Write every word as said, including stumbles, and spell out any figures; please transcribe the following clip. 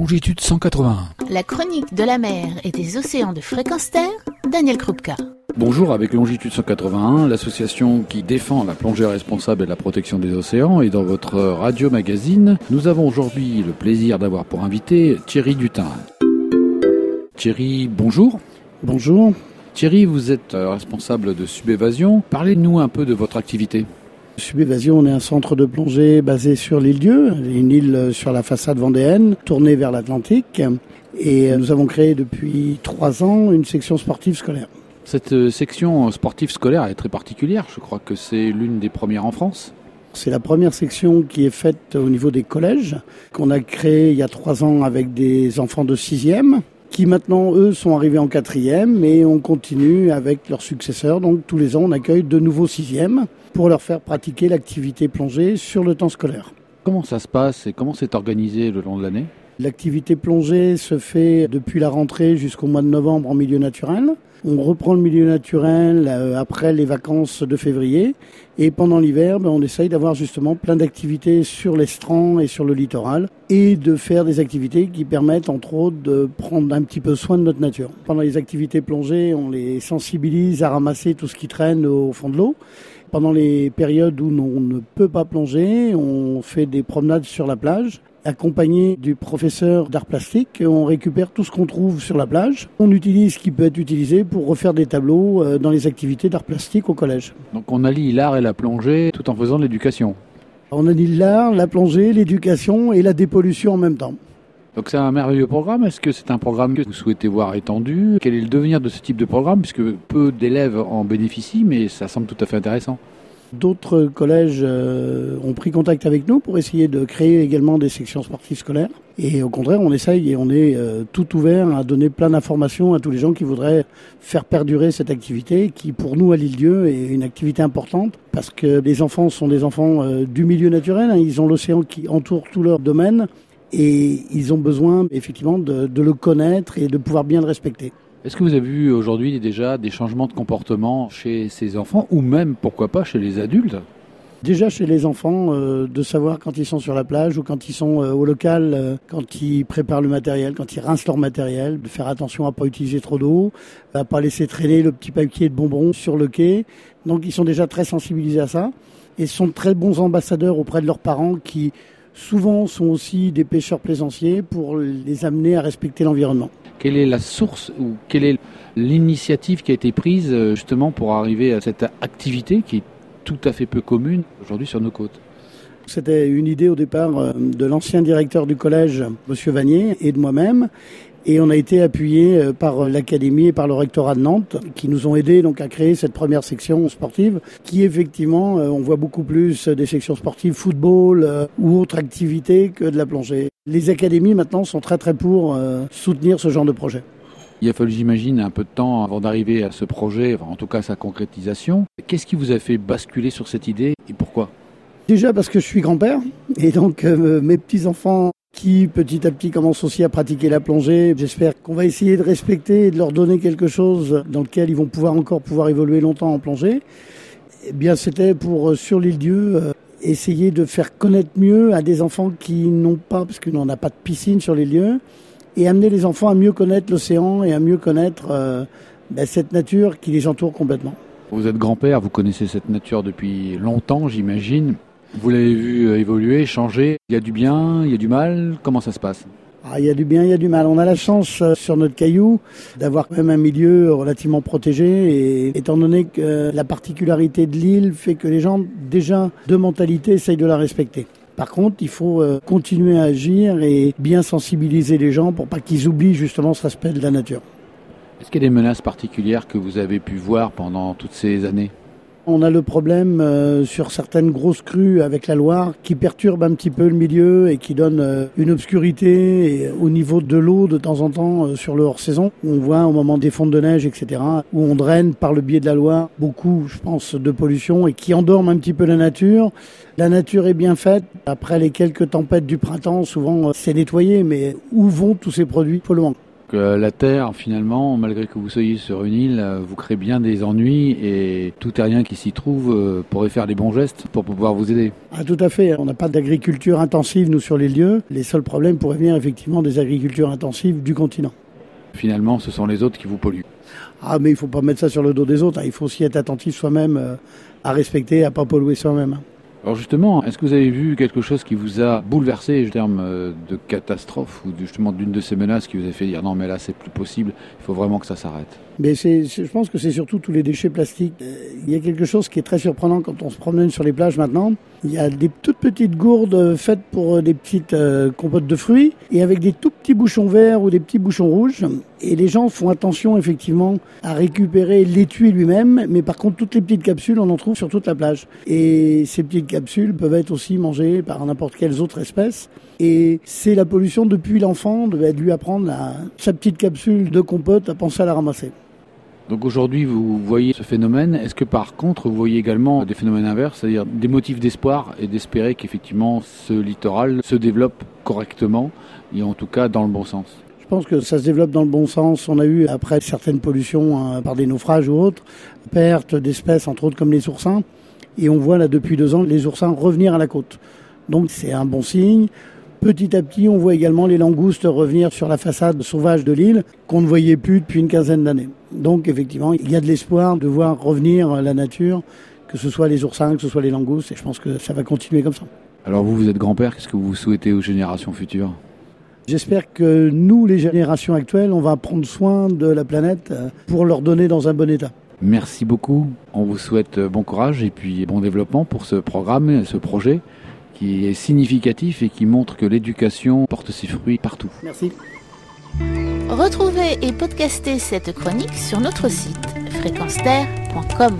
Longitude cent quatre-vingt-un. La chronique de la mer et des océans de Fréquence Terre, Daniel Krupka. Bonjour, avec Longitude cent quatre-vingt-un, l'association qui défend la plongée responsable et la protection des océans, et dans votre radio-magazine, nous avons aujourd'hui le plaisir d'avoir pour invité Thierry Dutin. Thierry, bonjour. Bonjour. Thierry, vous êtes responsable de Sub'Évasion. Parlez-nous un peu de votre activité. Sub'Évasion, on est un centre de plongée basé sur l'île Dieu, une île sur la façade vendéenne, tournée vers l'Atlantique. Et nous avons créé depuis trois ans une section sportive scolaire. Cette section sportive scolaire est très particulière, je crois que c'est l'une des premières en France. C'est la première section qui est faite au niveau des collèges, qu'on a créée il y a trois ans avec des enfants de sixième, qui maintenant, eux, sont arrivés en quatrième et on continue avec leurs successeurs. Donc tous les ans, on accueille de nouveaux sixièmes pour leur faire pratiquer l'activité plongée sur le temps scolaire. Comment ça se passe et comment c'est organisé le long de l'année ? L'activité plongée se fait depuis la rentrée jusqu'au mois de novembre en milieu naturel. On reprend le milieu naturel après les vacances de février. Et pendant l'hiver, on essaye d'avoir justement plein d'activités sur l'estran et sur le littoral et de faire des activités qui permettent entre autres de prendre un petit peu soin de notre nature. Pendant les activités plongées, on les sensibilise à ramasser tout ce qui traîne au fond de l'eau. Pendant les périodes où on ne peut pas plonger, on fait des promenades sur la plage. Accompagné du professeur d'art plastique, on récupère tout ce qu'on trouve sur la plage. On utilise ce qui peut être utilisé pour refaire des tableaux dans les activités d'art plastique au collège. Donc on allie l'art et la plongée tout en faisant de l'éducation. On allie l'art, la plongée, l'éducation et la dépollution en même temps. Donc c'est un merveilleux programme. Est-ce que c'est un programme que vous souhaitez voir étendu ? Quel est le devenir de ce type de programme ? Puisque peu d'élèves en bénéficient, mais ça semble tout à fait intéressant. D'autres collèges ont pris contact avec nous pour essayer de créer également des sections sportives scolaires. Et au contraire, on essaye et on est tout ouvert à donner plein d'informations à tous les gens qui voudraient faire perdurer cette activité qui, pour nous, à l'Île-Dieu, est une activité importante parce que les enfants sont des enfants du milieu naturel. Ils ont l'océan qui entoure tout leur domaine et ils ont besoin effectivement de, de le connaître et de pouvoir bien le respecter. Est-ce que vous avez vu aujourd'hui déjà des changements de comportement chez ces enfants ou même, pourquoi pas, chez les adultes ? Déjà chez les enfants, euh, de savoir quand ils sont sur la plage ou quand ils sont euh, au local, euh, quand ils préparent le matériel, quand ils rincent leur matériel, de faire attention à ne pas utiliser trop d'eau, à ne pas laisser traîner le petit papier de bonbons sur le quai. Donc ils sont déjà très sensibilisés à ça et sont très bons ambassadeurs auprès de leurs parents qui souvent sont aussi des pêcheurs plaisanciers pour les amener à respecter l'environnement. Quelle est la source ou quelle est l'initiative qui a été prise justement pour arriver à cette activité qui est tout à fait peu commune aujourd'hui sur nos côtes ? C'était une idée au départ de l'ancien directeur du collège, Monsieur Vannier, et de moi-même. Et on a été appuyé par l'Académie et par le Rectorat de Nantes qui nous ont aidés donc à créer cette première section sportive qui effectivement, on voit beaucoup plus des sections sportives, football ou autres activités que de la plongée. Les académies maintenant sont très très pour soutenir ce genre de projet. Il a fallu, j'imagine, un peu de temps avant d'arriver à ce projet, enfin, en tout cas à sa concrétisation. Qu'est-ce qui vous a fait basculer sur cette idée et pourquoi ? Déjà parce que je suis grand-père et donc euh, mes petits-enfants qui petit à petit commencent aussi à pratiquer la plongée. J'espère qu'on va essayer de respecter et de leur donner quelque chose dans lequel ils vont pouvoir encore pouvoir évoluer longtemps en plongée. Eh bien, c'était pour, euh, sur l'île Dieu, euh, essayer de faire connaître mieux à des enfants qui n'ont pas, parce qu'on n'a pas de piscine sur l'île Dieu, et amener les enfants à mieux connaître l'océan et à mieux connaître euh, bah, cette nature qui les entoure complètement. Vous êtes grand-père, vous connaissez cette nature depuis longtemps, j'imagine. Vous l'avez vu évoluer, changer. Il y a du bien, il y a du mal. Comment ça se passe ? Ah, il y a du bien, il y a du mal. On a la chance euh, sur notre caillou d'avoir quand même un milieu relativement protégé. Et étant donné que euh, la particularité de l'île fait que les gens, déjà, de mentalité, essayent de la respecter. Par contre, il faut euh, continuer à agir et bien sensibiliser les gens pour pas qu'ils oublient justement cet aspect de la nature. Est-ce qu'il y a des menaces particulières que vous avez pu voir pendant toutes ces années ? On a le problème euh, sur certaines grosses crues avec la Loire qui perturbe un petit peu le milieu et qui donne euh, une obscurité et, au niveau de l'eau de temps en temps euh, sur le hors-saison. On voit au moment des fontes de neige, et cetera, où on draine par le biais de la Loire beaucoup, je pense, de pollution et qui endorme un petit peu la nature. La nature est bien faite. Après les quelques tempêtes du printemps, souvent euh, c'est nettoyé, mais où vont tous ces produits polluants ? que la Terre, finalement, malgré que vous soyez sur une île, vous créez bien des ennuis et tout terrien qui s'y trouve pourrait faire des bons gestes pour pouvoir vous aider. Ah, tout à fait. On n'a pas d'agriculture intensive, nous, sur les lieux. Les seuls problèmes pourraient venir, effectivement, des agricultures intensives du continent. Finalement, ce sont les autres qui vous polluent. Ah, mais il ne faut pas mettre ça sur le dos des autres. Il faut aussi être attentif soi-même, à respecter, à ne pas polluer soi-même. Alors justement, est-ce que vous avez vu quelque chose qui vous a bouleversé en termes de catastrophe ou justement d'une de ces menaces qui vous a fait dire non mais là c'est plus possible, il faut vraiment que ça s'arrête? Mais c'est, je pense que c'est surtout tous les déchets plastiques. Il y a quelque chose qui est très surprenant quand on se promène sur les plages maintenant. Il y a des toutes petites gourdes faites pour des petites euh, compotes de fruits et avec des tout petits bouchons verts ou des petits bouchons rouges. Et les gens font attention effectivement à récupérer l'étui lui-même, mais par contre toutes les petites capsules, on en trouve sur toute la plage. Et ces petites capsules peuvent être aussi mangées par n'importe quelles autres espèces. Et c'est la pollution depuis l'enfant, de lui apprendre la, sa petite capsule de compote à penser à la ramasser. Donc aujourd'hui, vous voyez ce phénomène. Est-ce que par contre, vous voyez également des phénomènes inverses, c'est-à-dire des motifs d'espoir et d'espérer qu'effectivement ce littoral se développe correctement et en tout cas dans le bon sens? Je pense que ça se développe dans le bon sens. On a eu, après certaines pollutions hein, par des naufrages ou autres, perte d'espèces, entre autres comme les oursins. Et on voit là depuis deux ans les oursins revenir à la côte. Donc c'est un bon signe. Petit à petit, on voit également les langoustes revenir sur la façade sauvage de l'île qu'on ne voyait plus depuis une quinzaine d'années. Donc effectivement, il y a de l'espoir de voir revenir la nature, que ce soit les oursins, que ce soit les langoustes, et je pense que ça va continuer comme ça. Alors vous, vous êtes grand-père, qu'est-ce que vous souhaitez aux générations futures ? J'espère que nous, les générations actuelles, on va prendre soin de la planète pour leur donner dans un bon état. Merci beaucoup, on vous souhaite bon courage et puis bon développement pour ce programme, ce projet qui est significatif et qui montre que l'éducation porte ses fruits partout. Merci. Retrouvez et podcastez cette chronique sur notre site fréquence terre point com.